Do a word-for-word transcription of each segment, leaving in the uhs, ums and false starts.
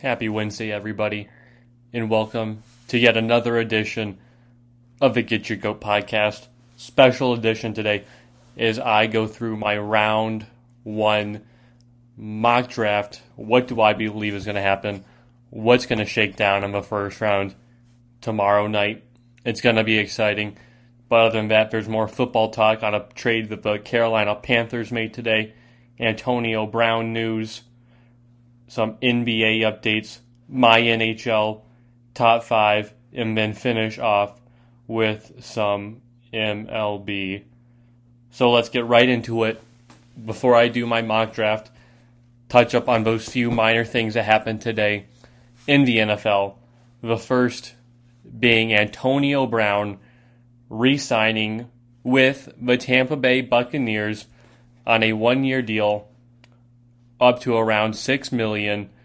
Happy Wednesday, everybody, and welcome to yet another edition of the Get Your Goat podcast. Special edition today as I go through my round one mock draft. What do I believe is going to happen? What's going to shake down in the first round tomorrow night? It's going to be exciting. But other than that, there's more football talk on a trade that the Carolina Panthers made today, Antonio Brown news, some N B A updates, my N H L top five, and then finish off with some M L B. So let's get right into it. Before I do my mock draft, touch up on those few minor things that happened today in the N F L. The first being Antonio Brown re-signing with the Tampa Bay Buccaneers on a one-year deal up to around six million dollars,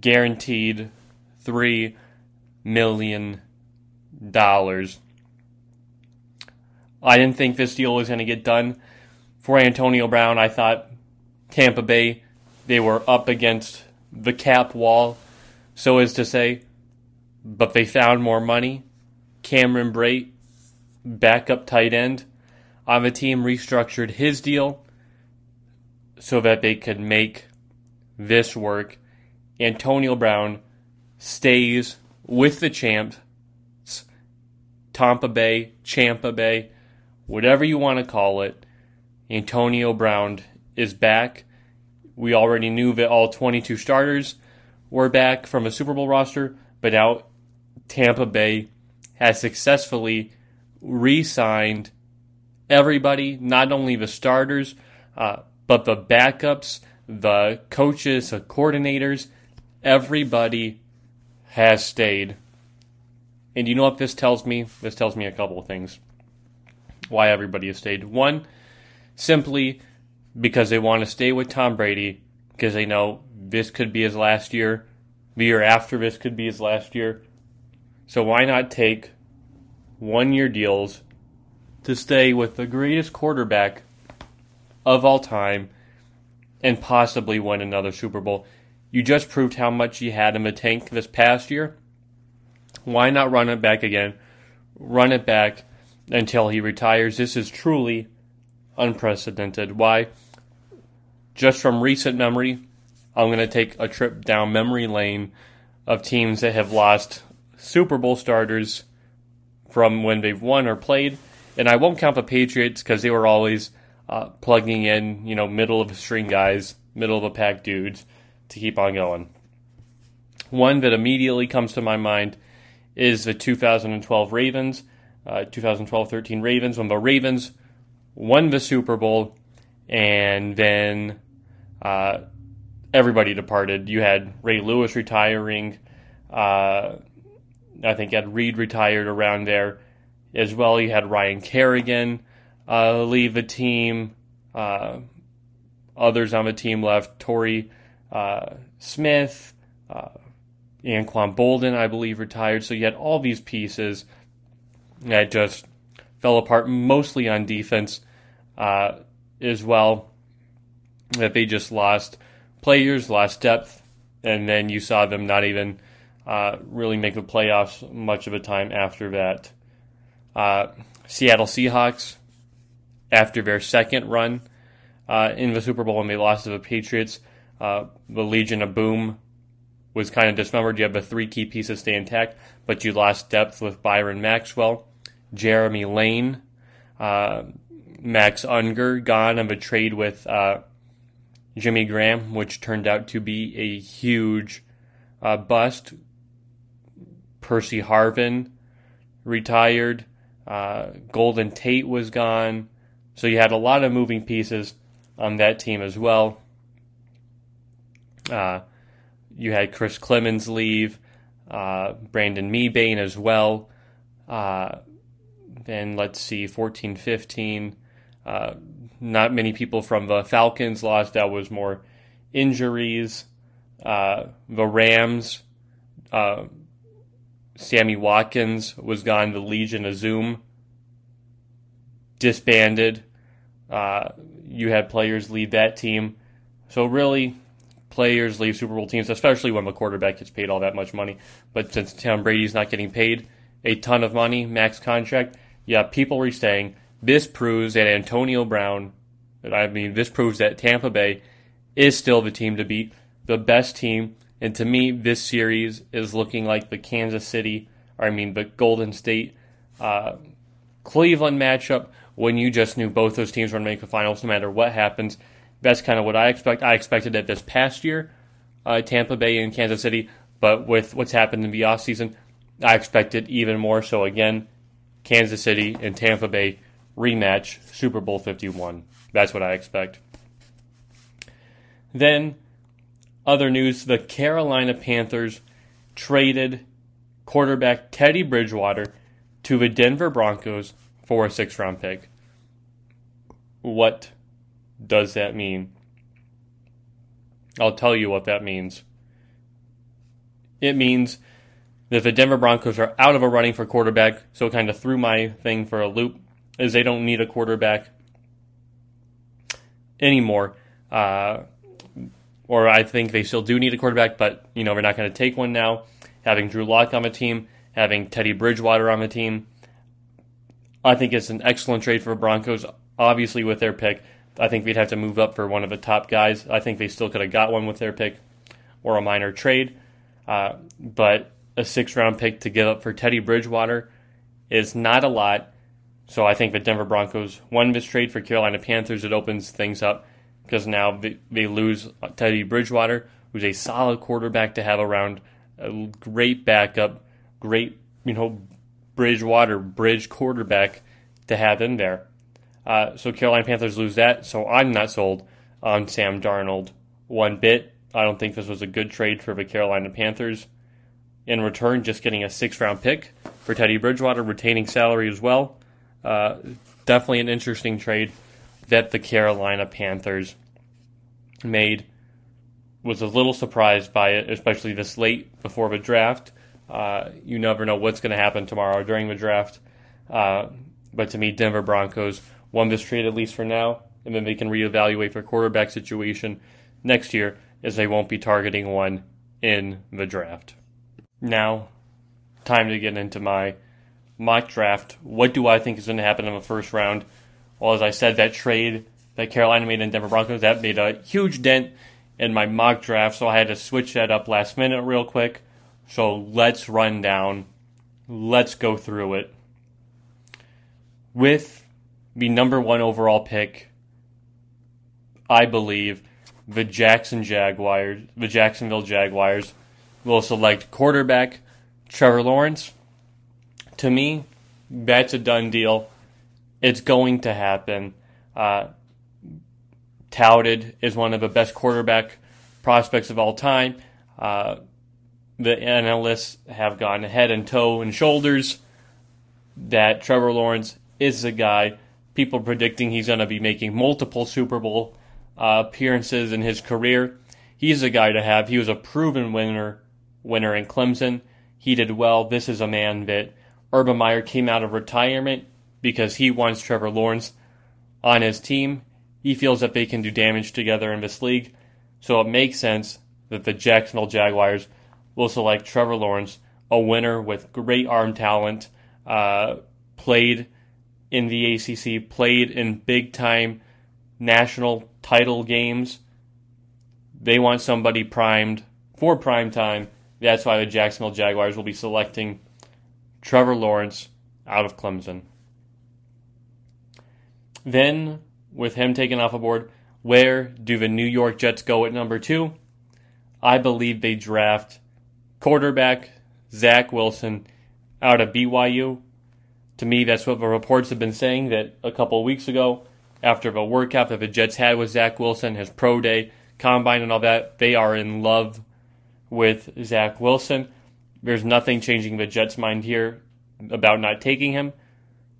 guaranteed three million dollars. I didn't think this deal was going to get done for Antonio Brown. I thought Tampa Bay, they were up against the cap wall, so as to say, but they found more money. Cameron Brate, backup tight end on the team, restructured his deal so that they could make this work. Antonio Brown stays with the champs, Tampa Bay, Champa Bay, whatever you want to call it. Antonio Brown is back. We already knew that all twenty-two starters were back from a Super Bowl roster, but now Tampa Bay has successfully re-signed everybody, not only the starters, uh, but the backups, the coaches, the coordinators. Everybody has stayed. And you know what this tells me? This tells me a couple of things. Why everybody has stayed. One, simply because they want to stay with Tom Brady, because they know this could be his last year. The year after this could be his last year. So why not take one-year deals to stay with the greatest quarterback of all time and possibly win another Super Bowl? You just proved how much you had in the tank this past year. Why not run it back again? Run it back until he retires. This is truly unprecedented. Why? Just from recent memory, I'm going to take a trip down memory lane of teams that have lost Super Bowl starters from when they've won or played. And I won't count the Patriots because they were always uh, plugging in, you know, middle of the string guys, middle of the pack dudes to keep on going. One that immediately comes to my mind is the two thousand twelve Ravens, uh, two thousand twelve thirteen Ravens, when the Ravens won the Super Bowl and then uh, everybody departed. You had Ray Lewis retiring. Uh, I think Ed Reed retired around there as well. You had Ryan Kerrigan uh, leave the team. Uh, others on the team left. Torrey uh, Smith, uh Anquan Bolden, I believe, retired. So you had all these pieces that just fell apart, mostly on defense uh, as well, that they just lost players, lost depth, and then you saw them not even uh, really make the playoffs much of a time after that. Uh, Seattle Seahawks, after their second run uh, in the Super Bowl when they lost to the Patriots, uh, the Legion of Boom was kind of dismembered. You have the three key pieces stay intact, but you lost depth with Byron Maxwell, Jeremy Lane, uh, Max Unger gone of a trade with uh, Jimmy Graham, which turned out to be a huge uh, bust. Percy Harvin retired. Uh, Golden Tate was gone. So you had a lot of moving pieces on that team as well. Uh You had Chris Clemens leave, uh, Brandon Mebane as well. Uh, and let's see, fourteen fifteen. Uh, not many people from the Falcons lost. That was more injuries. Uh, the Rams, uh, Sammy Watkins was gone. The Legion of Zoom disbanded. Uh, you had players leave that team. So really, players leave Super Bowl teams, especially when the quarterback gets paid all that much money. But since Tom Brady's not getting paid a ton of money, max contract, yeah, people were saying this proves that Antonio Brown, I mean, this proves that Tampa Bay is still the team to beat, the best team. And to me, this series is looking like the Kansas City, or I mean, the Golden State, uh, Cleveland matchup, when you just knew both those teams were going to make the finals no matter what happens. That's kind of what I expect. I expected that this past year, uh, Tampa Bay and Kansas City, but with what's happened in the offseason, I expect it even more. So again, Kansas City and Tampa Bay rematch, Super Bowl fifty-one. That's what I expect. Then, other news, the Carolina Panthers traded quarterback Teddy Bridgewater to the Denver Broncos for a sixth round pick. What does that mean? I'll tell you what that means. It means that the Denver Broncos are out of a running for quarterback, so it kind of threw my thing for a loop, is they don't need a quarterback anymore. Uh... Or I think they still do need a quarterback, but, you know, we're not going to take one now. Having Drew Lock on the team, having Teddy Bridgewater on the team, I think it's an excellent trade for the Broncos. Obviously, with their pick, I think we'd have to move up for one of the top guys. I think they still could have got one with their pick or a minor trade. Uh, but a sixth round pick to give up for Teddy Bridgewater is not a lot. So I think the Denver Broncos won this trade. For Carolina Panthers, it opens things up, because now they lose Teddy Bridgewater, who's a solid quarterback to have around, a great backup, great, you know, Bridgewater, bridge quarterback to have in there. Uh, so Carolina Panthers lose that, so I'm not sold on Sam Darnold one bit. I don't think this was a good trade for the Carolina Panthers. In return, just getting a sixth round pick for Teddy Bridgewater, retaining salary as well. Uh, definitely an interesting trade that the Carolina Panthers made. Was a little surprised by it, especially this late before the draft. Uh, you never know what's going to happen tomorrow during the draft. Uh, but to me, Denver Broncos won this trade, at least for now, and then they can reevaluate their quarterback situation next year, as they won't be targeting one in the draft. Now, time to get into my mock draft. What do I think is going to happen in the first round? Well, as I said, that trade that Carolina made in Denver Broncos, that made a huge dent in my mock draft, so I had to switch that up last minute real quick. So let's run down. Let's go through it. With the number one overall pick, I believe the Jackson Jaguars, the Jacksonville Jaguars will select quarterback Trevor Lawrence. To me, that's a done deal. It's going to happen. Uh, touted as one of the best quarterback prospects of all time. Uh, the analysts have gone head and toe and shoulders that Trevor Lawrence is the guy. People predicting he's going to be making multiple Super Bowl uh, appearances in his career. He's the guy to have. He was a proven winner, winner in Clemson. He did well. This is a man that Urban Meyer came out of retirement because he wants Trevor Lawrence on his team. He feels that they can do damage together in this league. So it makes sense that the Jacksonville Jaguars will select Trevor Lawrence, a winner with great arm talent, uh, played in the A C C, played in big-time national title games. They want somebody primed for prime time. That's why the Jacksonville Jaguars will be selecting Trevor Lawrence out of Clemson. Then, with him taken off the board, where do the New York Jets go at number two? I believe they draft quarterback Zach Wilson out of B Y U. To me, that's what the reports have been saying, that a couple of weeks ago, after the workout that the Jets had with Zach Wilson, his pro day, combine and all that, they are in love with Zach Wilson. There's nothing changing the Jets' mind here about not taking him.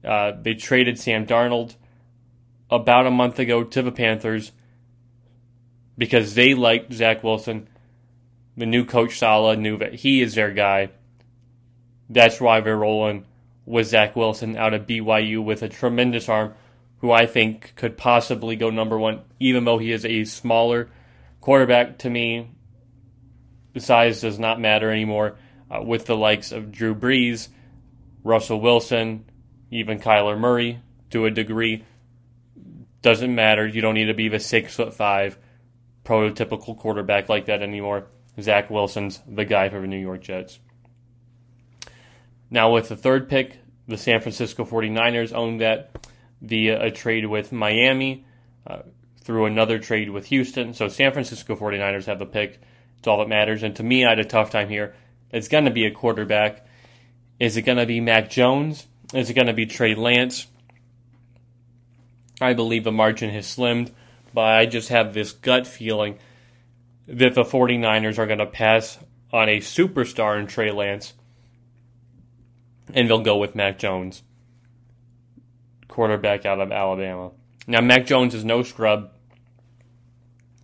Uh, they traded Sam Darnold about a month ago to the Panthers because they liked Zach Wilson. The new coach, Saleh, knew that he is their guy. That's why they're rolling with Zach Wilson out of B Y U with a tremendous arm, who I think could possibly go number one, even though he is a smaller quarterback, to me, the size does not matter anymore. Uh, with the likes of Drew Brees, Russell Wilson, even Kyler Murray, to a degree, doesn't matter. You don't need to be the six foot five prototypical quarterback like that anymore. Zach Wilson's the guy for the New York Jets. Now with the third pick, the San Francisco forty-niners owned that via a trade with Miami, uh, through another trade with Houston. So San Francisco forty-niners have the pick. It's all that matters. And to me, I had a tough time here. It's going to be a quarterback. Is it going to be Mac Jones? Is it going to be Trey Lance? I believe the margin has slimmed, but I just have this gut feeling that the forty-niners are going to pass on a superstar in Trey Lance, and they'll go with Mac Jones, quarterback out of Alabama. Now, Mac Jones is no scrub.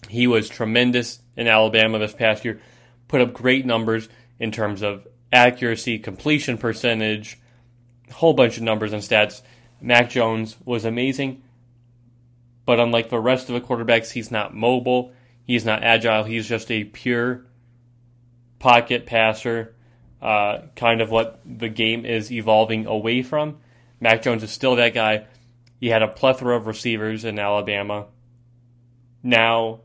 He was tremendous in Alabama this past year, put up great numbers in terms of accuracy, completion percentage, a whole bunch of numbers and stats. Mac Jones was amazing, but unlike the rest of the quarterbacks, he's not mobile. He's not agile. He's just a pure pocket passer, uh, kind of what the game is evolving away from. Mac Jones is still that guy. He had a plethora of receivers in Alabama. Now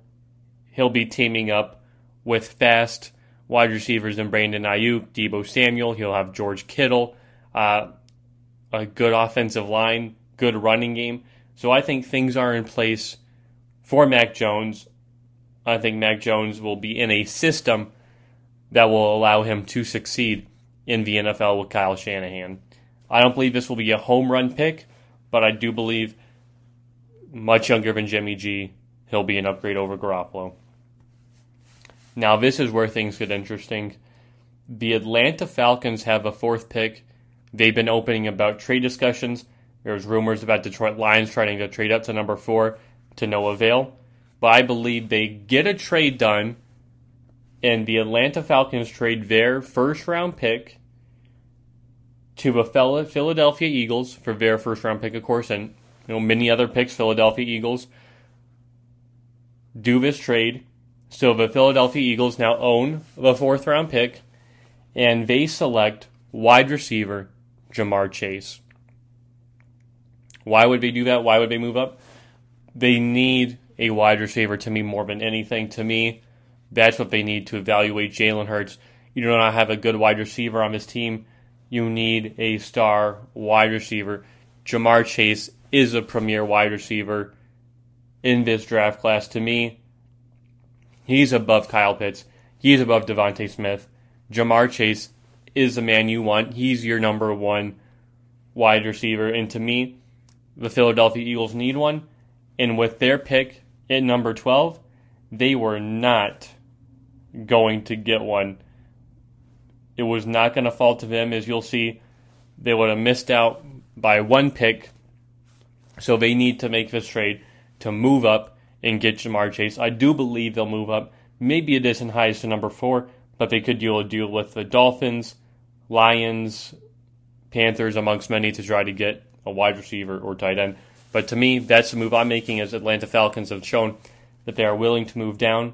he'll be teaming up with fast wide receivers in Brandon Ayuk, Deebo Samuel. He'll have George Kittle, uh, a good offensive line, good running game. So I think things are in place for Mac Jones. I think Mac Jones will be in a system that will allow him to succeed in the N F L with Kyle Shanahan. I don't believe this will be a home run pick, but I do believe, much younger than Jimmy G, he'll be an upgrade over Garoppolo. Now this is where things get interesting. The Atlanta Falcons have a fourth pick. They've been opening about trade discussions. There's rumors about Detroit Lions trying to trade up to number four to no avail. But I believe they get a trade done, and the Atlanta Falcons trade their first-round pick to the Philadelphia Eagles for their first-round pick, of course, and you know many other picks. Philadelphia Eagles do this trade, so the Philadelphia Eagles now own the fourth-round pick, and they select wide receiver Jamar Chase. Why would they do that? Why would they move up? They need a wide receiver, to me, more than anything. To me, that's what they need to evaluate Jalen Hurts. You do not have a good wide receiver on this team. You need a star wide receiver. Jamar Chase is a premier wide receiver in this draft class. To me, he's above Kyle Pitts. He's above Devontae Smith. Jamar Chase is the man you want. He's your number one wide receiver. And to me, the Philadelphia Eagles need one. And with their pick at number twelve, they were not going to get one. It was not going to fall to them. As you'll see, they would have missed out by one pick. So they need to make this trade to move up and get Jamar Chase. I do believe they'll move up. Maybe it isn't high as to number four, but they could deal a deal with the Dolphins, Lions, Panthers, amongst many, to try to get a wide receiver or tight end. But to me, that's the move I'm making, as Atlanta Falcons have shown that they are willing to move down.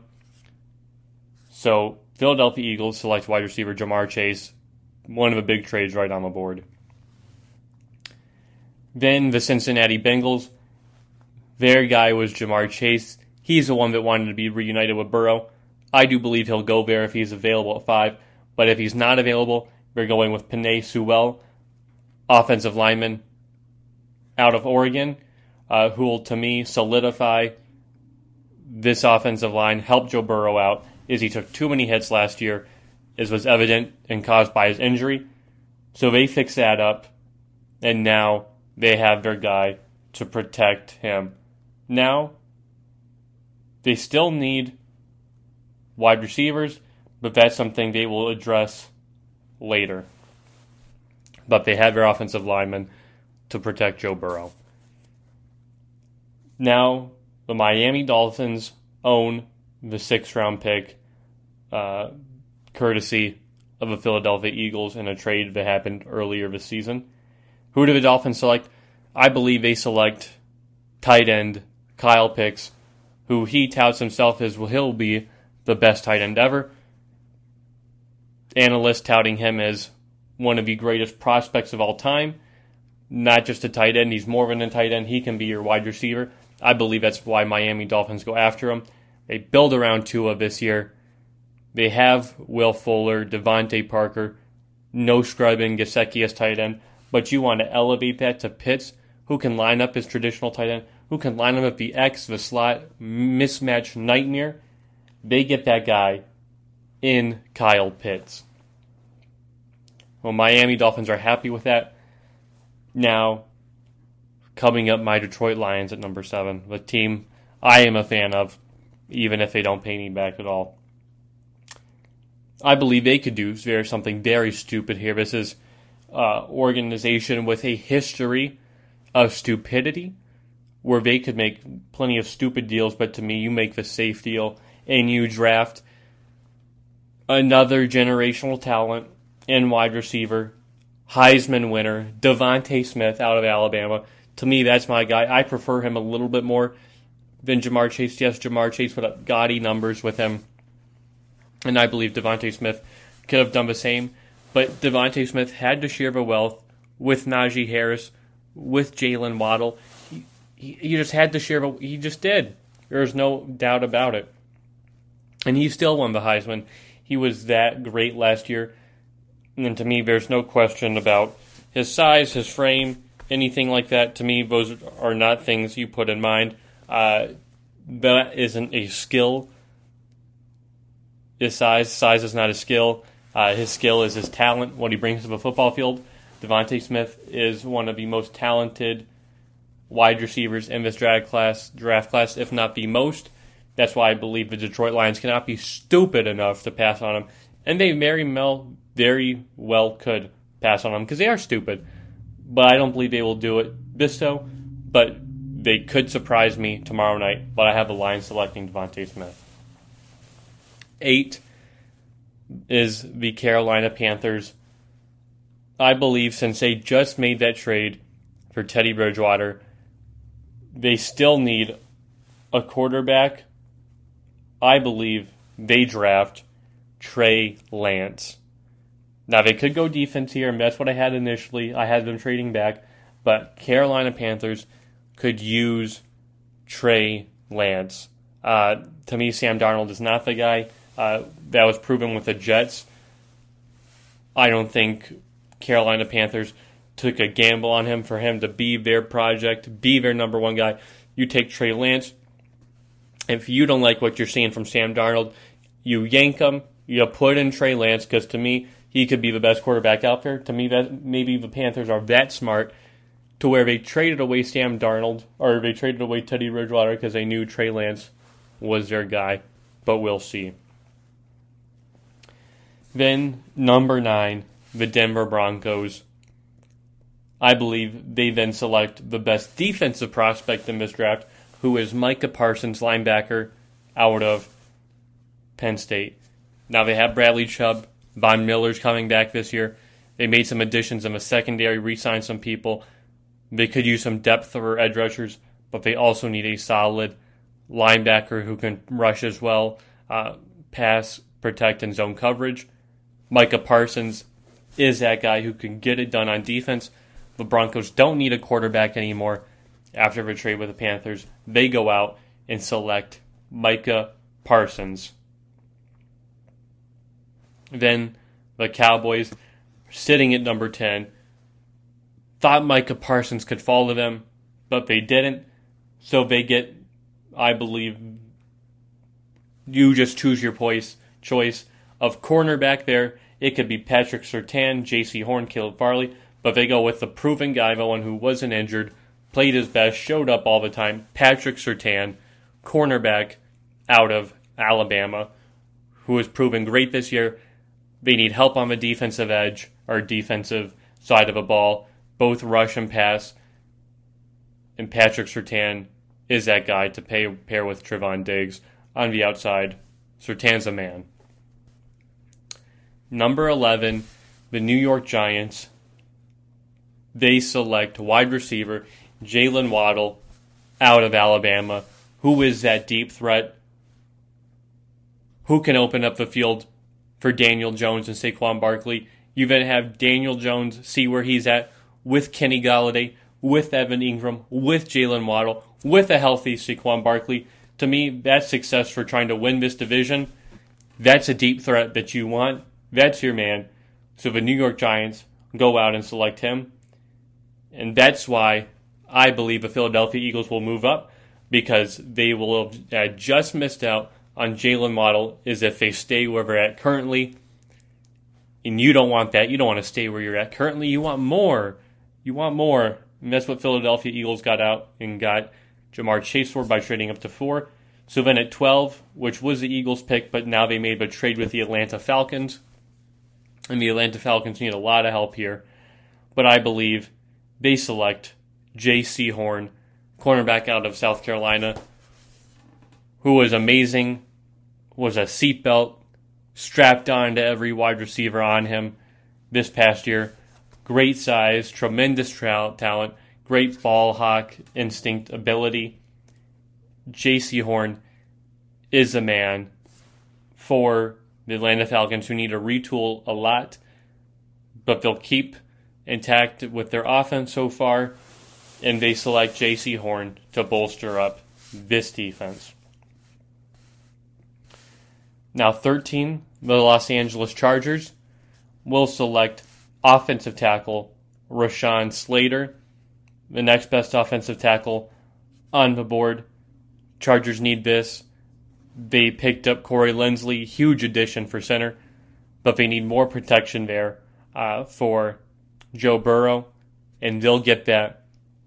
So Philadelphia Eagles select wide receiver Jamar Chase, one of the big trades right on the board. Then the Cincinnati Bengals, their guy was Jamar Chase. He's the one that wanted to be reunited with Burrow. I do believe he'll go there if he's available at five, but if he's not available, they're going with Penei Sewell, offensive lineman out of Oregon, uh, who will, to me, solidify this offensive line, help Joe Burrow out, as he took too many hits last year, as was evident and caused by his injury. So they fix that up, and now they have their guy to protect him. Now, they still need wide receivers, but that's something they will address later. But they have their offensive lineman to protect Joe Burrow. Now, the Miami Dolphins own the sixth round pick, uh, courtesy of the Philadelphia Eagles in a trade that happened earlier this season. Who do the Dolphins select? I believe they select tight end Kyle Pitts who he touts himself as, well, he'll be the best tight end ever. Analysts touting him as one of the greatest prospects of all time. Not just a tight end. He's more than a tight end. He can be your wide receiver. I believe that's why Miami Dolphins go after him. They build around Tua this year. They have Will Fuller, Devontae Parker, no scrubbing Gesicki as tight end. But you want to elevate that to Pitts, who can line up as traditional tight end, who can line up at the X, the slot, mismatch nightmare. They get that guy in Kyle Pitts. Well, Miami Dolphins are happy with that. Now, coming up, my Detroit Lions at number seven, the team I am a fan of, even if they don't pay me back at all. I believe they could do very, something very stupid here. This is an uh, organization with a history of stupidity, where they could make plenty of stupid deals, but to me, you make the safe deal, and you draft another generational talent and wide receiver, Heisman winner, Devontae Smith out of Alabama. To me, that's my guy. I prefer him a little bit more than Jamar Chase. Yes, Jamar Chase put up gaudy numbers with him, and I believe Devontae Smith could have done the same, but Devontae Smith had to share the wealth with Najee Harris, with Jaylen Waddle. He, he, he just had to share the, he just did. There's no doubt about it. And he still won the Heisman. He was that great last year. And to me, there's no question about his size, his frame, anything like that. To me, those are not things you put in mind. Uh, that isn't a skill. His size, size is not a skill. Uh, his skill is his talent, what he brings to the football field. Devontae Smith is one of the most talented wide receivers in this draft class, draft class, if not the most. That's why I believe the Detroit Lions cannot be stupid enough to pass on him. And they very well, very well could pass on him because they are stupid. But I don't believe they will do it this so. But they could surprise me tomorrow night. But I have the Lions selecting Devontae Smith. Eight is the Carolina Panthers. I believe since they just made that trade for Teddy Bridgewater, they still need a quarterback. I believe they draft Trey Lance. Now, they could go defense here, and that's what I had initially. I had them trading back, but Carolina Panthers could use Trey Lance. Uh, to me, Sam Darnold is not the guy. Uh, that was proven with the Jets. I don't think Carolina Panthers took a gamble on him for him to be their project, be their number one guy. You take Trey Lance. If you don't like what you're seeing from Sam Darnold, you yank him, you put in Trey Lance, because to me, he could be the best quarterback out there. To me, that maybe the Panthers are that smart to where they traded away Sam Darnold, or they traded away Teddy Bridgewater because they knew Trey Lance was their guy, but we'll see. Then, number nine, the Denver Broncos. I believe they then select the best defensive prospect in this draft, who is Micah Parsons, linebacker, out of Penn State. Now they have Bradley Chubb. Von Miller's coming back this year. They made some additions in the secondary, re-signed some people. They could use some depth for edge rushers, but they also need a solid linebacker who can rush as well, uh, pass, protect, and zone coverage. Micah Parsons is that guy who can get it done on defense. The Broncos don't need a quarterback anymore. After the trade with the Panthers, they go out and select Micah Parsons. Then the Cowboys, sitting at number ten, thought Micah Parsons could fall to them, but they didn't. So they get, I believe, you just choose your choice choice of cornerback there. It could be Patrick Surtain, J C. Horn, Caleb Farley, but they go with the proven guy, the one who wasn't injured, played his best, showed up all the time, Patrick Surtain, cornerback out of Alabama, who has proven great this year. They need help on the defensive edge, or defensive side of a ball, both rush and pass, and Patrick Surtain is that guy to pay, pair with Trevon Diggs on the outside. Sertan's a man. Number eleven, the New York Giants. They select wide receiver Jaylen Waddle out of Alabama, who is that deep threat? Who can open up the field for Daniel Jones and Saquon Barkley? You then have Daniel Jones see where he's at with Kenny Galladay, with Evan Ingram, with Jaylen Waddle, with a healthy Saquon Barkley. To me, that's success for trying to win this division. That's a deep threat that you want. That's your man. So the New York Giants go out and select him. And that's why I believe the Philadelphia Eagles will move up, because they will have uh, just missed out on Jaylen Waddle is if they stay where they're at currently. And you don't want that. You don't want to stay where you're at currently. You want more. You want more. And that's what Philadelphia Eagles got out and got Jamar Chase for by trading up to four. So then at twelve, which was the Eagles' pick, but now they made a trade with the Atlanta Falcons. And the Atlanta Falcons need a lot of help here. But I believe they select J C. Horn, cornerback out of South Carolina, who was amazing, was a seatbelt strapped on to every wide receiver on him this past year. Great size, tremendous tra- talent, great ball hawk instinct ability. J C. Horn is a man for the Atlanta Falcons, who need to retool a lot, but they'll keep intact with their offense so far, and they select J C. Horn to bolster up this defense. Now thirteen, the Los Angeles Chargers will select offensive tackle Rashawn Slater, the next best offensive tackle on the board. Chargers need this. They picked up Corey Linsley, huge addition for center, but they need more protection there uh, for Joe Burrow, and they'll get that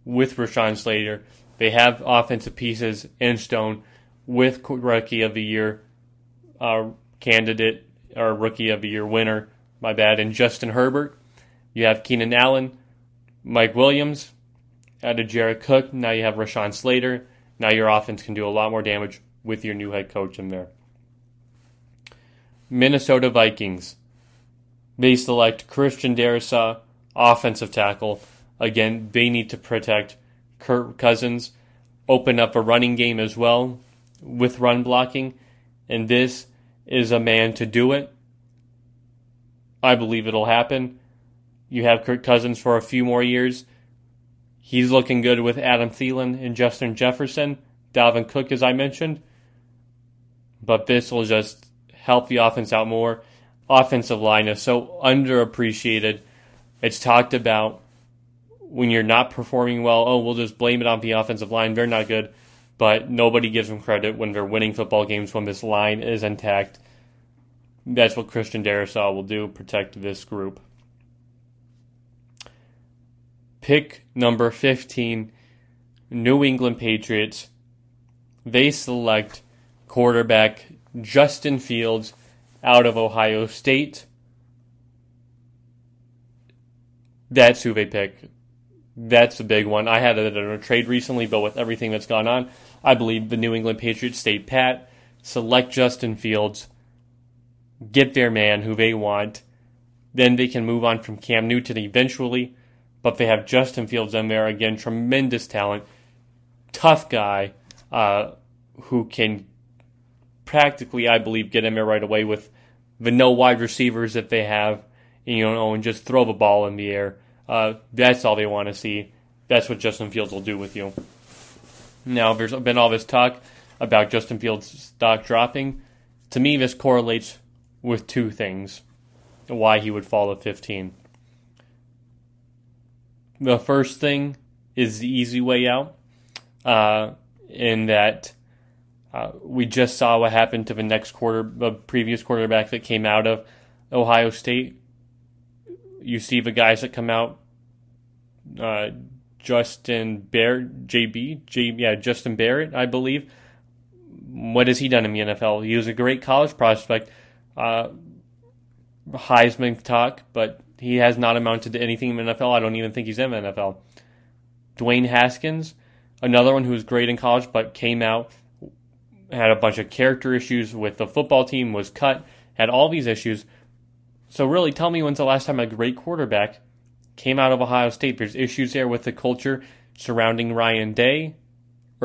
with Rashawn Slater. They have offensive pieces in stone with Rookie of the Year Uh, candidate or Rookie of the Year winner, my bad, and Justin Herbert. You have Keenan Allen, Mike Williams, added Jared Cook. Now you have Rashawn Slater. Now your offense can do a lot more damage with your new head coach in there. Minnesota Vikings. They select Christian Darrisaw, offensive tackle. Again, they need to protect Kirk Cousins, open up a running game as well with run blocking. And this is a man to do it. I believe it'll happen. You have Kirk Cousins for a few more years. He's looking good with Adam Thielen and Justin Jefferson. Dalvin Cook, as I mentioned. But this will just help the offense out more. Offensive line is so underappreciated. It's talked about when you're not performing well. Oh, we'll just blame it on the offensive line. They're not good. But nobody gives them credit when they're winning football games when this line is intact. That's what Christian Darrisaw will do, protect this group. Pick number fifteen, New England Patriots. They select quarterback Justin Fields out of Ohio State. That's who they pick. That's the big one. I had it in a trade recently, but with everything that's gone on, I believe the New England Patriots stay pat, select Justin Fields, get their man who they want. Then they can move on from Cam Newton eventually, but they have Justin Fields in there. Again, tremendous talent, tough guy uh, who can practically, I believe, get in there right away with the no wide receivers that they have, you know, and just throw the ball in the air. Uh, that's all they want to see. That's what Justin Fields will do with you. Now, there's been all this talk about Justin Fields' stock dropping. To me, this correlates with two things, why he would fall to fifteen. The first thing is the easy way out, uh, in that uh, we just saw what happened to the next quarter, the previous quarterback that came out of Ohio State. You see the guys that come out, uh, Justin Barrett, J B, J B, yeah, Justin Barrett, I believe. What has he done in the N F L? He was a great college prospect, uh, Heisman talk, but he has not amounted to anything in the N F L. I don't even think he's in the N F L. Dwayne Haskins, another one who was great in college, but came out, had a bunch of character issues with the football team, was cut, had all these issues. So really, tell me when's the last time a great quarterback came out of Ohio State? There's issues there with the culture surrounding Ryan Day,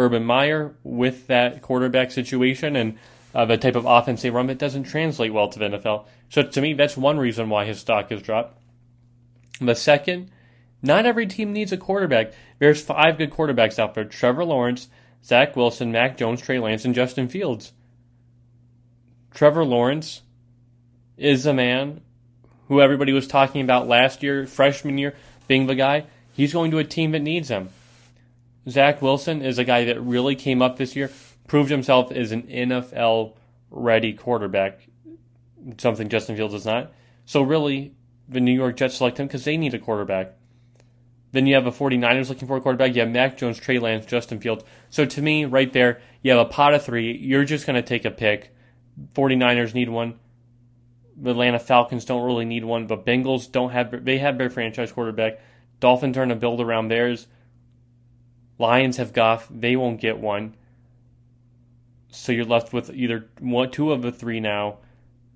Urban Meyer with that quarterback situation and uh, the type of offense they run that doesn't translate well to the N F L. So to me, that's one reason why his stock has dropped. The second, not every team needs a quarterback. There's five good quarterbacks out there: Trevor Lawrence, Zach Wilson, Mac Jones, Trey Lance, and Justin Fields. Trevor Lawrence is a man who everybody was talking about last year, freshman year, being the guy. He's going to a team that needs him. Zach Wilson is a guy that really came up this year, proved himself as an N F L-ready quarterback, something Justin Fields is not. So really, the New York Jets select him because they need a quarterback. Then you have the forty-niners looking for a quarterback. You have Mac Jones, Trey Lance, Justin Fields. So to me, right there, you have a pot of three. You're just going to take a pick. forty-niners need one. The Atlanta Falcons don't really need one. But Bengals don't have, they have their franchise quarterback. Dolphins are going to build around theirs. Lions have Goff. They won't get one. So you're left with either one, two of the three now.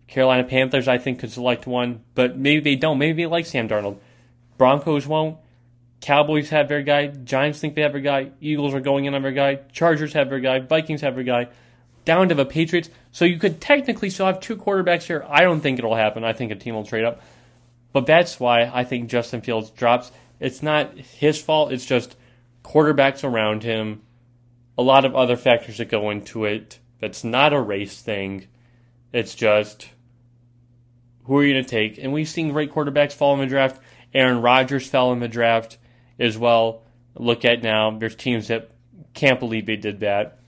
Carolina Panthers, I think, could select one. But maybe they don't. Maybe they like Sam Darnold. Broncos won't. Cowboys have their guy. Giants think they have their guy. Eagles are going in on their guy. Chargers have their guy. Vikings have their guy. Down to the Patriots. So you could technically still have two quarterbacks here. I don't think it'll happen. I think a team will trade up. But that's why I think Justin Fields drops. It's not his fault. It's just quarterbacks around him. A lot of other factors that go into it. That's not a race thing. It's just who are you going to take? And we've seen great quarterbacks fall in the draft. Aaron Rodgers fell in the draft as well. Look at now, there's teams that can't believe they did that.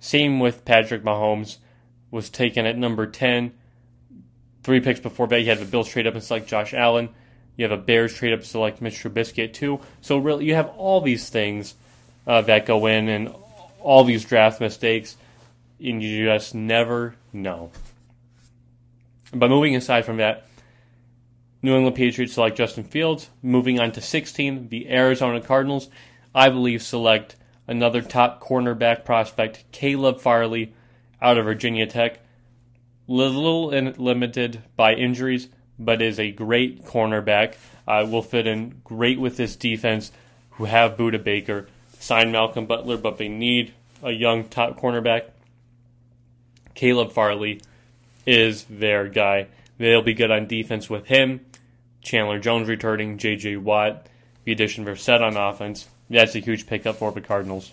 Same with Patrick Mahomes, was taken at number ten. Three picks before that, you had the Bills trade up and select Josh Allen. You have a Bears trade up and select Mitch Trubisky at two. So really, you have all these things uh, that go in and all these draft mistakes, and you just never know. But moving aside from that, New England Patriots select Justin Fields. Moving on to sixteen, the Arizona Cardinals, I believe, select another top cornerback prospect, Caleb Farley, out of Virginia Tech. Little and limited by injuries, but is a great cornerback. Uh, will fit in great with this defense, who have Budda Baker, signed Malcolm Butler, but they need a young top cornerback. Caleb Farley is their guy. They'll be good on defense with him. Chandler Jones returning, J J. Watt, the addition of Verset on offense. That's a huge pickup for the Cardinals.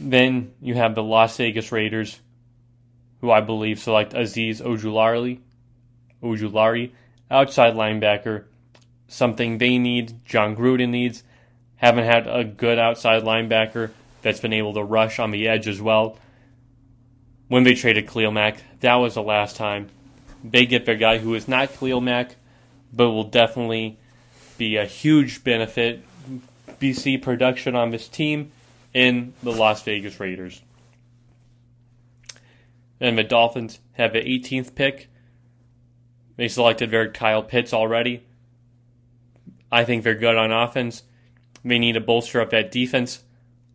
Then you have the Las Vegas Raiders, who I believe select Azeez Ojulari, Ojulari, outside linebacker, something they need, John Gruden needs. Haven't had a good outside linebacker that's been able to rush on the edge as well. When they traded Khalil Mack, that was the last time. They get their guy who is not Khalil Mack, but will definitely be a huge benefit. B C production on this team in the Las Vegas Raiders. And the Dolphins have the eighteenth pick. They selected their Kyle Pitts already. I think they're good on offense. They need to bolster up that defense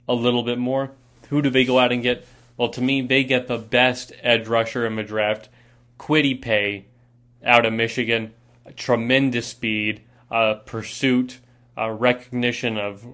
a little bit more. Who do they go out and get? Well, to me, they get the best edge rusher in the draft, Kwity Paye, out of Michigan. Tremendous speed, uh, pursuit, uh, recognition of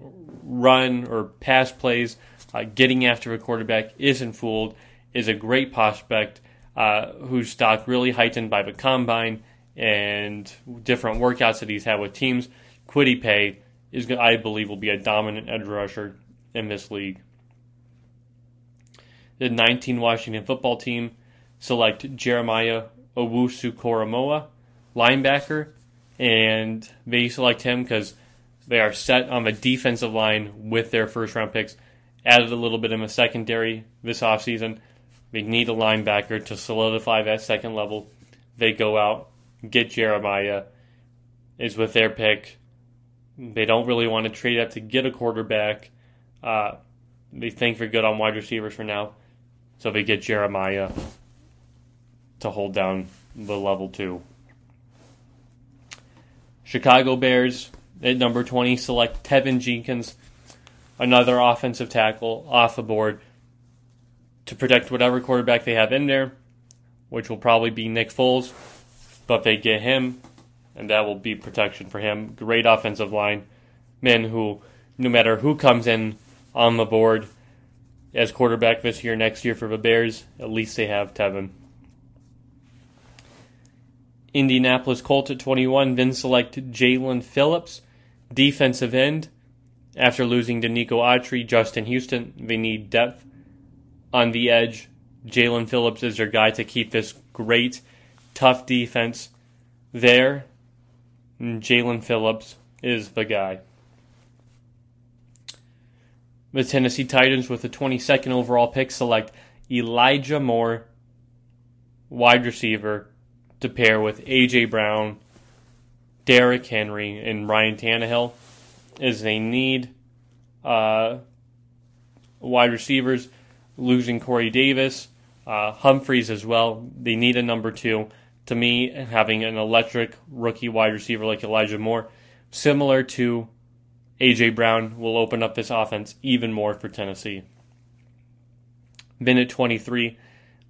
run or pass plays, uh, getting after a quarterback, isn't fooled, is a great prospect uh, whose stock really heightened by the combine and different workouts that he's had with teams. Kwity Paye is, I believe, will be a dominant edge rusher in this league. The nineteen Washington football team select Jeremiah Owusu-Koramoah, linebacker, and they select him because they are set on the defensive line with their first-round picks. Added a little bit in the secondary this offseason. They need a linebacker to solidify that second level. They go out, get Jeremiah, is with their pick. They don't really want to trade up to get a quarterback. Uh, they think they're good on wide receivers for now. So they get Jeremiah to hold down the level two. Chicago Bears at number twenty select Tevin Jenkins, another offensive tackle off the board to protect whatever quarterback they have in there, which will probably be Nick Foles. But they get him, and that will be protection for him. Great offensive line. Men who no matter who comes in on the board as quarterback this year, next year for the Bears, at least they have Tevin. Indianapolis Colts at twenty-one then select Jaylen Phillips, defensive end. After losing to Nico Autry, Justin Houston, they need depth on the edge. Jaylen Phillips is their guy to keep this great, tough defense there. Jaylen Phillips is the guy. The Tennessee Titans with the twenty-second overall pick select Elijah Moore, wide receiver, to pair with A J. Brown, Derrick Henry, and Ryan Tannehill, as they need uh, wide receivers. Losing Corey Davis, uh, Humphreys as well. They need a number two. To me, having an electric rookie wide receiver like Elijah Moore, similar to A J. Brown, will open up this offense even more for Tennessee. Then at twenty-three,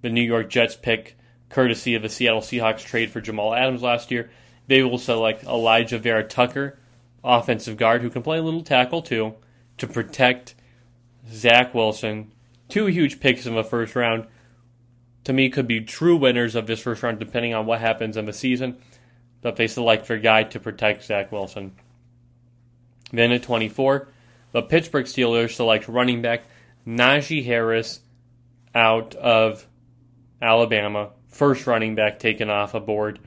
the New York Jets pick, courtesy of the Seattle Seahawks trade for Jamal Adams last year. They will select Elijah Vera Tucker, offensive guard who can play a little tackle too, to protect Zach Wilson. Two huge picks in the first round. To me, could be true winners of this first round depending on what happens in the season. But they select their guy to protect Zach Wilson. Then at twenty-four, the Pittsburgh Steelers select running back Najee Harris out of Alabama. First running back taken off a board.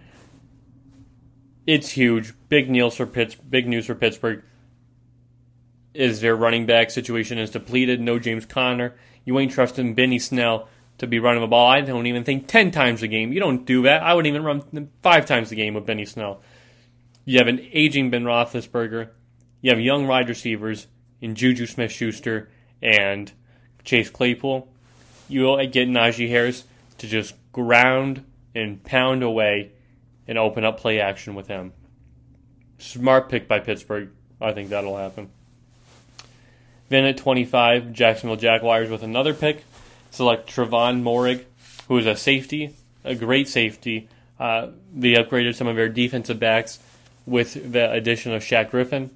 It's huge. Big news for Pitts. Big news for Pittsburgh. Is their running back situation is depleted. No James Conner. You ain't trusting Benny Snell to be running the ball. I don't even think ten times a game. You don't do that. I wouldn't even run five times a game with Benny Snell. You have an aging Ben Roethlisberger. You have young wide receivers in Juju Smith-Schuster and Chase Claypool. You'll get Najee Harris to just ground and pound away and open up play action with him. Smart pick by Pittsburgh. I think that'll happen. Then at twenty-five, Jacksonville Jaguars with another pick. Select Trevon Moehrig, who is a safety, a great safety. Uh, they upgraded some of their defensive backs with the addition of Shaq Griffin,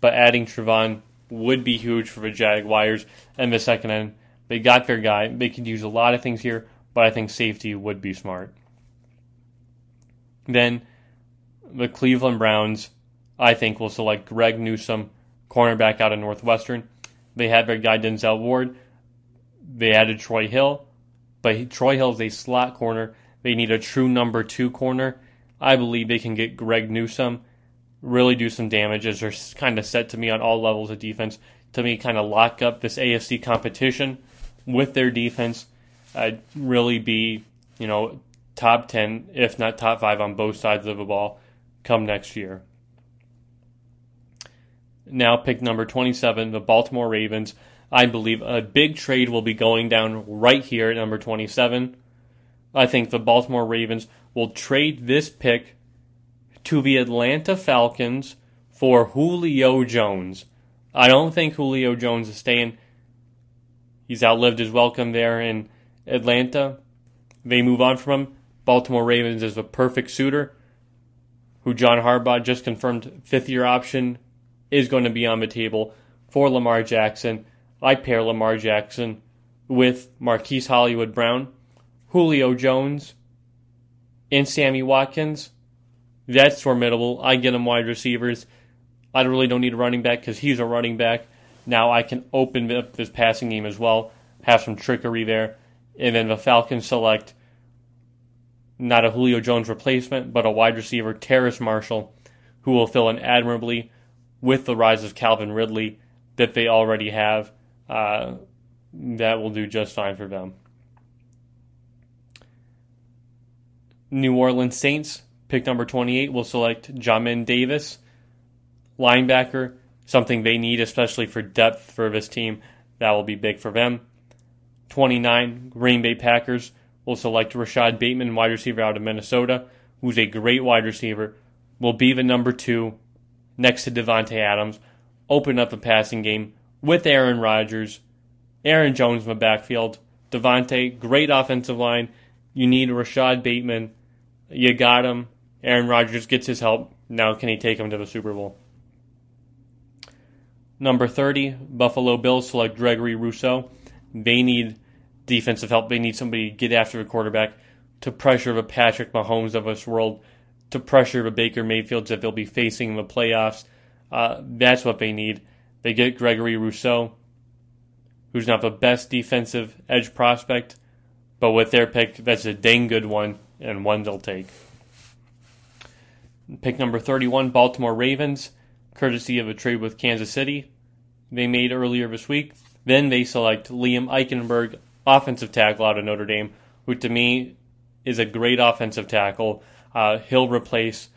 but adding Trevon would be huge for the Jaguars. And the second end, they got their guy. They could use a lot of things here, but I think safety would be smart. Then the Cleveland Browns, I think, will select Greg Newsome, cornerback out of Northwestern. They had their guy Denzel Ward. They added Troy Hill, but Troy Hill is a slot corner. They need a true number two corner. I believe they can get Greg Newsome, really do some damage, as they're kind of set to me on all levels of defense. To me, kind of lock up this A F C competition with their defense. I'd really be, you know, top ten, if not top five on both sides of the ball come next year. Now pick number twenty-seven, the Baltimore Ravens. I believe a big trade will be going down right here at number twenty-seven. I think the Baltimore Ravens will trade this pick to the Atlanta Falcons for Julio Jones. I don't think Julio Jones is staying. He's outlived his welcome there in Atlanta. They move on from him. Baltimore Ravens is the perfect suitor, who John Harbaugh just confirmed fifth-year option is going to be on the table for Lamar Jackson. I pair Lamar Jackson with Marquise Hollywood Brown, Julio Jones, and Sammy Watkins. That's formidable. I get him wide receivers. I really don't need a running back because he's a running back. Now I can open up this passing game as well, have some trickery there. And then the Falcons select not a Julio Jones replacement, but a wide receiver, Terrace Marshall, who will fill in admirably with the rise of Calvin Ridley that they already have. Uh, that will do just fine for them. New Orleans Saints, pick number twenty-eight, will select Jamin Davis, linebacker, something they need, especially for depth for this team. That will be big for them. twenty-nine, Green Bay Packers will select Rashad Bateman, wide receiver out of Minnesota, who's a great wide receiver, will be the number two next to Devontae Adams, open up the passing game with Aaron Rodgers, Aaron Jones in the backfield, Devontae, great offensive line. You need Rashad Bateman. You got him. Aaron Rodgers gets his help. Now can he take him to the Super Bowl? Number thirty, Buffalo Bills select Gregory Rousseau. They need defensive help. They need somebody to get after the quarterback, to pressure the Patrick Mahomes of this world, to pressure the Baker Mayfields that they'll be facing in the playoffs. Uh, that's what they need. They get Gregory Rousseau, who's not the best defensive edge prospect, but with their pick, that's a dang good one, and one they'll take. Pick number thirty-one, Baltimore Ravens, courtesy of a trade with Kansas City they made earlier this week. Then they select Liam Eichenberg, offensive tackle out of Notre Dame, who to me is a great offensive tackle. Uh, he'll replace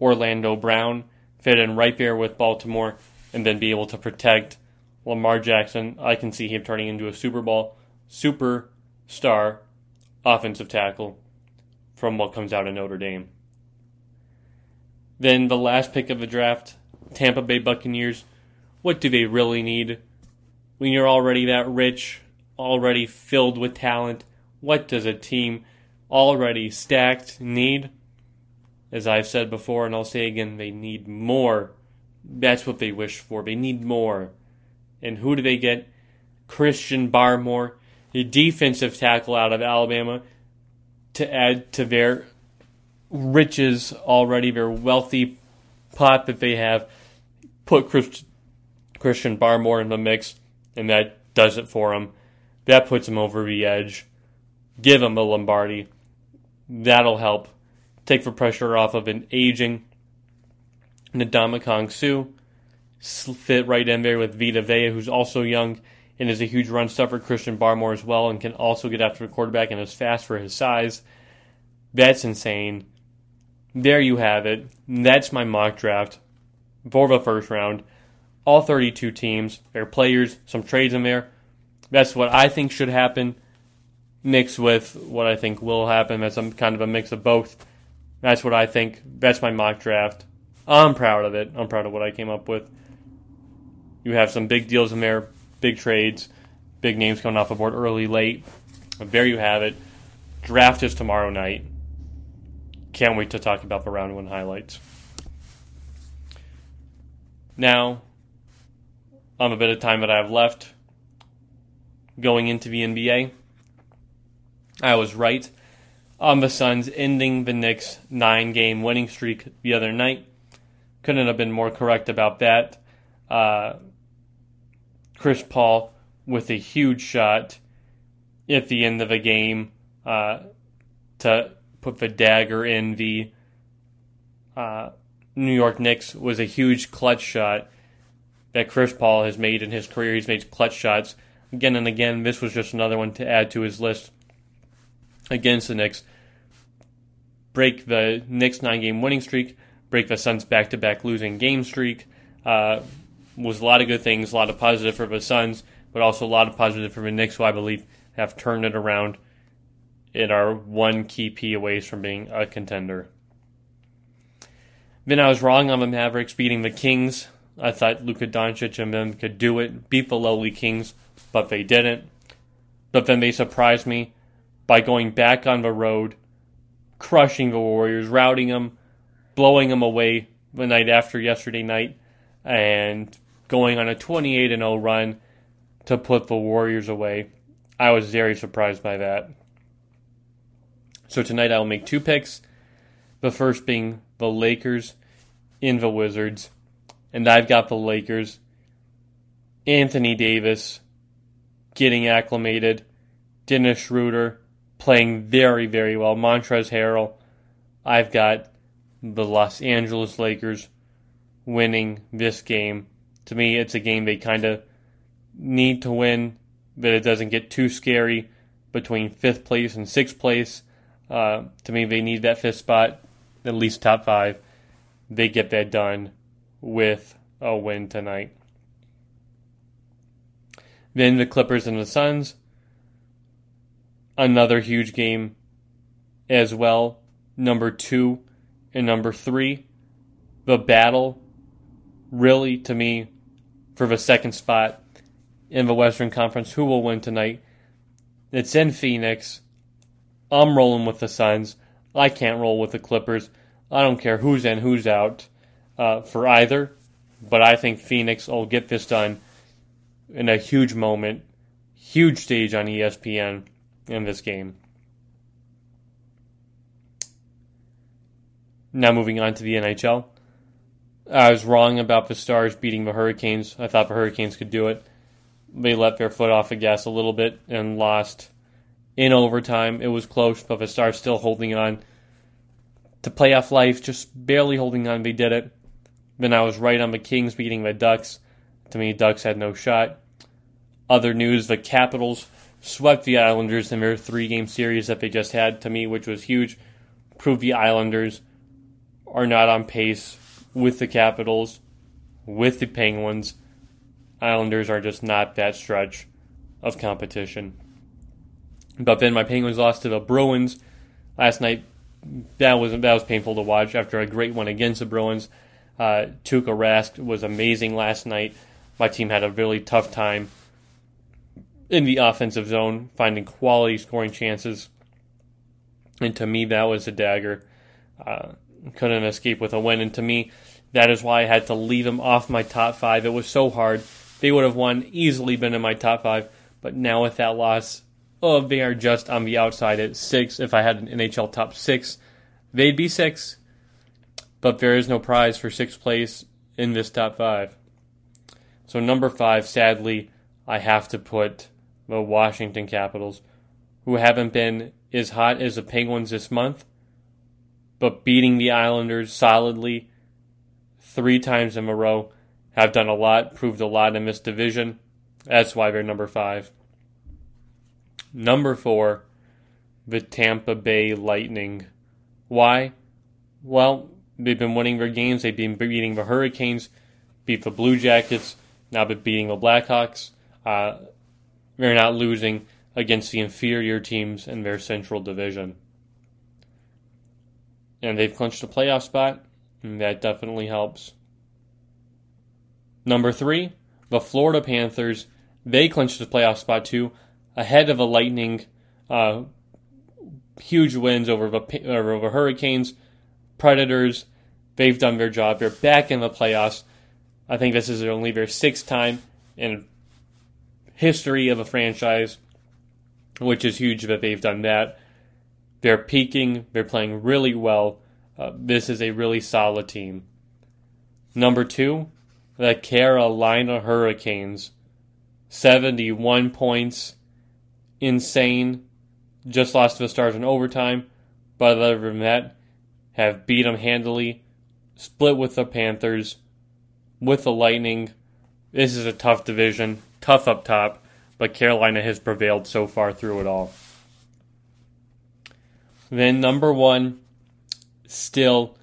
Orlando Brown, fit in right there with Baltimore, and then be able to protect Lamar Jackson. I can see him turning into a Super Bowl superstar offensive tackle from what comes out of Notre Dame. Then the last pick of the draft, Tampa Bay Buccaneers. What do they really need? When you're already that rich, already filled with talent, what does a team already stacked need? As I've said before, and I'll say again, they need more. That's what they wish for. They need more. And who do they get? Christian Barmore, the defensive tackle out of Alabama, to add to their riches already, their wealthy pot that they have. Put Chris, Christian Barmore in the mix, and that does it for him. That puts him over the edge. Give him a Lombardi. That'll help. Take the pressure off of an aging Ndamukong Suh. Fit right in there with Vita Vea, who's also young and is a huge run stuffer. Christian Barmore as well, and can also get after the quarterback and is fast for his size. That's insane. There you have it. That's my mock draft for the first round. All thirty-two teams, their players, some trades in there. That's what I think should happen, mixed with what I think will happen. That's some kind of a mix of both. That's what I think. That's my mock draft. I'm proud of it. I'm proud of what I came up with. You have some big deals in there, big trades, big names coming off the board early, late. But there you have it. Draft is tomorrow night. Can't wait to talk about the round one highlights. Now, on a bit of time that I have left, going into the N B A, I was right on the Suns ending the Knicks' nine-game winning streak the other night. Couldn't have been more correct about that. Uh, Chris Paul with a huge shot at the end of the game uh, to put the dagger in the uh, New York Knicks was a huge clutch shot that Chris Paul has made in his career. He's made clutch shots again and again. This was just another one to add to his list against the Knicks. Break the Knicks' nine-game winning streak, break the Suns' back-to-back losing game streak. Uh, was a lot of good things, a lot of positive for the Suns, but also a lot of positive for the Knicks, who I believe have turned it around and are one key P away from being a contender. Then I was wrong on the Mavericks beating the Kings. I thought Luka Doncic and them could do it, beat the lowly Kings, but they didn't. But then they surprised me by going back on the road, crushing the Warriors, routing them, blowing them away the night after yesterday night, and going on a twenty-eight and oh run to put the Warriors away. I was very surprised by that. So tonight I will make two picks, the first being the Lakers in the Wizards. And I've got the Lakers. Anthony Davis getting acclimated. Dennis Schroeder playing very, very well. Montrezl Harrell. I've got the Los Angeles Lakers winning this game. To me, it's a game they kind of need to win, but it doesn't get too scary between fifth place and sixth place. Uh, to me, they need that fifth spot, at least top five. They get that done with a win tonight. Then the Clippers and the Suns. Another huge game as well. Number two and number three. The battle, really, to me, for the second spot in the Western Conference. Who will win tonight? It's in Phoenix. I'm rolling with the Suns. I can't roll with the Clippers. I don't care who's in, who's out uh, for either. But I think Phoenix will get this done in a huge moment, huge stage on E S P N in this game. Now moving on to the N H L. I was wrong about the Stars beating the Hurricanes. I thought the Hurricanes could do it. They let their foot off the gas a little bit and lost in overtime. It was close, but the Stars still holding on to playoff life, just barely holding on. They did it. Then I was right on the Kings beating the Ducks. To me, Ducks had no shot. Other news, the Capitals swept the Islanders in their three-game series that they just had, to me, which was huge. Proved the Islanders are not on pace with the Capitals, with the Penguins. Islanders are just not that stretch of competition. But then my Penguins lost to the Bruins last night. That was that was painful to watch after a great one against the Bruins. Uh, Tuukka Rask was amazing last night. My team had a really tough time in the offensive zone, finding quality scoring chances. And to me, that was a dagger. Uh, couldn't escape with a win. And to me, that is why I had to leave them off my top five. It was so hard. They would have won, easily been in my top five. But now with that loss, oh, they are just on the outside at six. If I had an N H L top six, they'd be six. But there is no prize for sixth place in this top five. So number five, sadly, I have to put the Washington Capitals, who haven't been as hot as the Penguins this month, but beating the Islanders solidly three times in a row, have done a lot, proved a lot in this division. That's why they're number five. Number four, the Tampa Bay Lightning. Why? Well, they've been winning their games. They've been beating the Hurricanes, beat the Blue Jackets, now been beating the Blackhawks. Uh, they're not losing against the inferior teams in their central division. And they've clinched a playoff spot, and that definitely helps. Number three, the Florida Panthers. They clinched a playoff spot too, ahead of the Lightning. Uh, huge wins over the, over the Hurricanes, Predators. They've done their job. They're back in the playoffs. I think this is only their sixth time in history of a franchise, which is huge that they've done that. They're peaking. They're playing really well. Uh, this is a really solid team. Number two, the Carolina Hurricanes. seventy-one points. Insane. Just lost to the Stars in overtime. But other than that, have beat them handily. Split with the Panthers. With the Lightning. This is a tough division. Tough up top. But Carolina has prevailed so far through it all. Then number one, still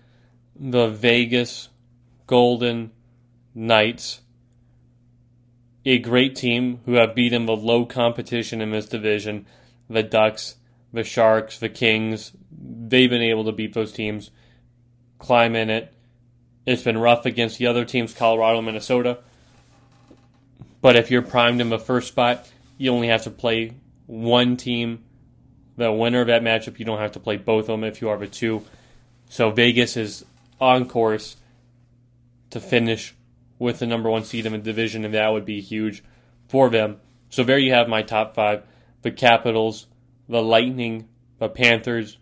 the Vegas Golden Knights, a great team who have beaten the low competition in this division, the Ducks, the Sharks, the Kings. They've been able to beat those teams, climb in it. It's been rough against the other teams, Colorado, Minnesota. But if you're primed in the first spot, you only have to play one team. The winner of that matchup, you don't have to play both of them if you are the two. So Vegas is on course to finish with the number one seed in the division, and that would be huge for them. So there you have my top five. The Capitals, the Lightning, the Panthers,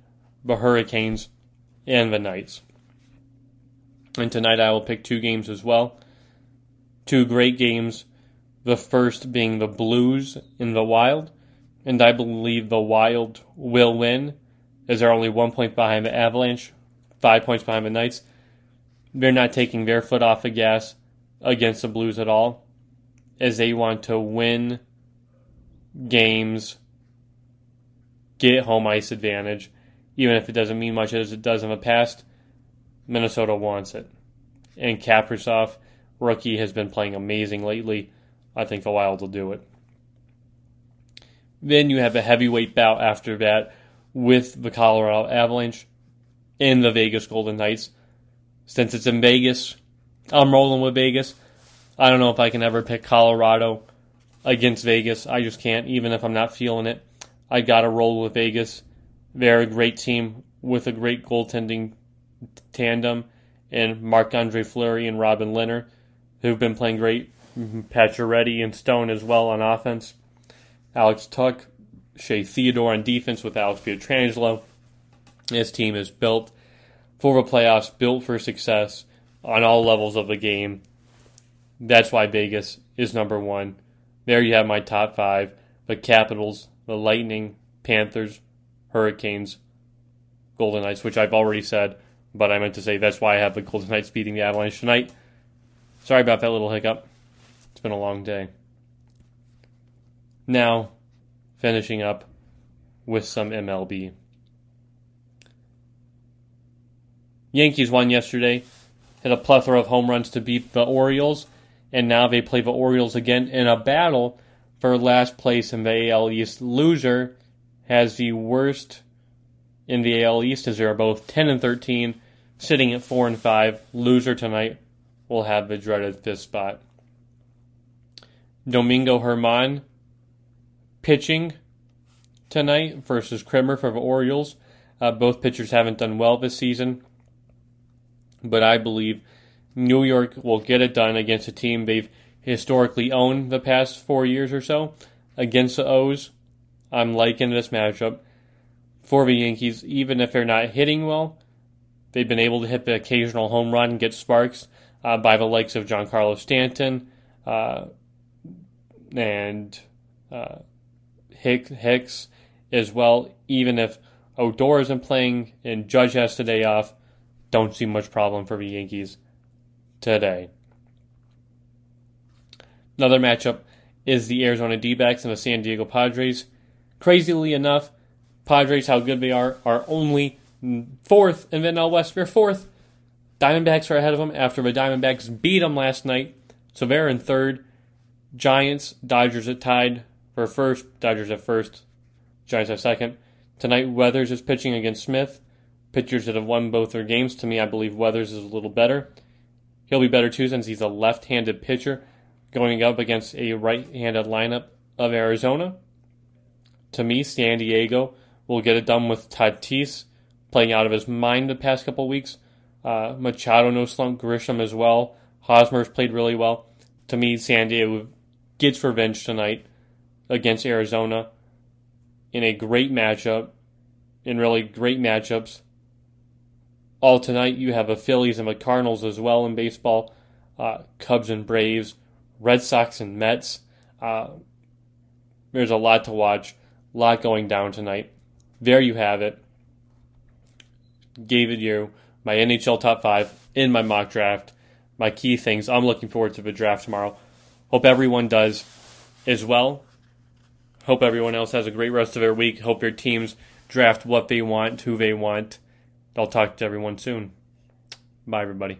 the Hurricanes, and the Knights. And tonight I will pick two games as well. Two great games. The first being the Blues in the Wild. And I believe the Wild will win, as they're only one point behind the Avalanche, five points behind the Knights. They're not taking their foot off the gas against the Blues at all, as they want to win games, get home ice advantage, even if it doesn't mean much as it does in the past. Minnesota wants it. And Kaprizov, rookie, has been playing amazing lately. I think the Wild will do it. Then you have a heavyweight bout after that with the Colorado Avalanche and the Vegas Golden Knights. Since it's in Vegas, I'm rolling with Vegas. I don't know if I can ever pick Colorado against Vegas. I just can't, even if I'm not feeling it. I got to roll with Vegas. They're a great team with a great goaltending tandem in Marc-Andre Fleury and Robin Lehner. who've been playing great. Pacioretty and Stone as well on offense. Alex Tuck, Shea Theodore on defense with Alex Pietrangelo. This team is built for the playoffs, built for success on all levels of the game. That's why Vegas is number one. There you have my top five. The Capitals, the Lightning, Panthers, Hurricanes, Golden Knights, which I've already said, but I meant to say that's why I have the Golden Knights beating the Avalanche tonight. Sorry about that little hiccup. It's been a long day. Now, finishing up with some M L B. Yankees won yesterday, hit a plethora of home runs to beat the Orioles, and now they play the Orioles again in a battle for last place in the A L East. Loser has the worst in the A L East as they are both ten and thirteen, sitting at four and five. Loser tonight will have the dreaded fifth spot. Domingo Germán pitching tonight versus Kremer for the Orioles. Uh, both pitchers haven't done well this season, but I believe New York will get it done against a team they've historically owned the past four years or so. Against the O's, I'm liking this matchup for the Yankees. Even if they're not hitting well, they've been able to hit the occasional home run and get sparks uh, by the likes of Giancarlo Stanton uh, and uh, Hick, Hicks as well. Even if Odor isn't playing and Judge has today off, don't see much problem for the Yankees today. Another matchup is the Arizona D-backs and the San Diego Padres. Crazily enough, Padres, how good they are, are only fourth in the N L West. They're fourth. Diamondbacks are ahead of them after the Diamondbacks beat them last night. So they're in third. Giants, Dodgers at tied for first. Dodgers at first. Giants at second. Tonight, Weathers is pitching against Smith. Pitchers that have won both their games. To me, I believe Weathers is a little better. He'll be better too since he's a left-handed pitcher going up against a right-handed lineup of Arizona. To me, San Diego will get it done with Tatis playing out of his mind the past couple weeks. Uh, Machado no slump, Grisham as well. Hosmer's played really well. To me, San Diego gets revenge tonight against Arizona in a great matchup, in really great matchups. All tonight, you have the Phillies and the Cardinals as well in baseball. Uh, Cubs and Braves, Red Sox and Mets. Uh, there's a lot to watch, a lot going down tonight. There you have it. Gave it you my N H L top five in my mock draft, my key things. I'm looking forward to the draft tomorrow. Hope everyone does as well. Hope everyone else has a great rest of their week. Hope your teams draft what they want, who they want. I'll talk to everyone soon. Bye, everybody.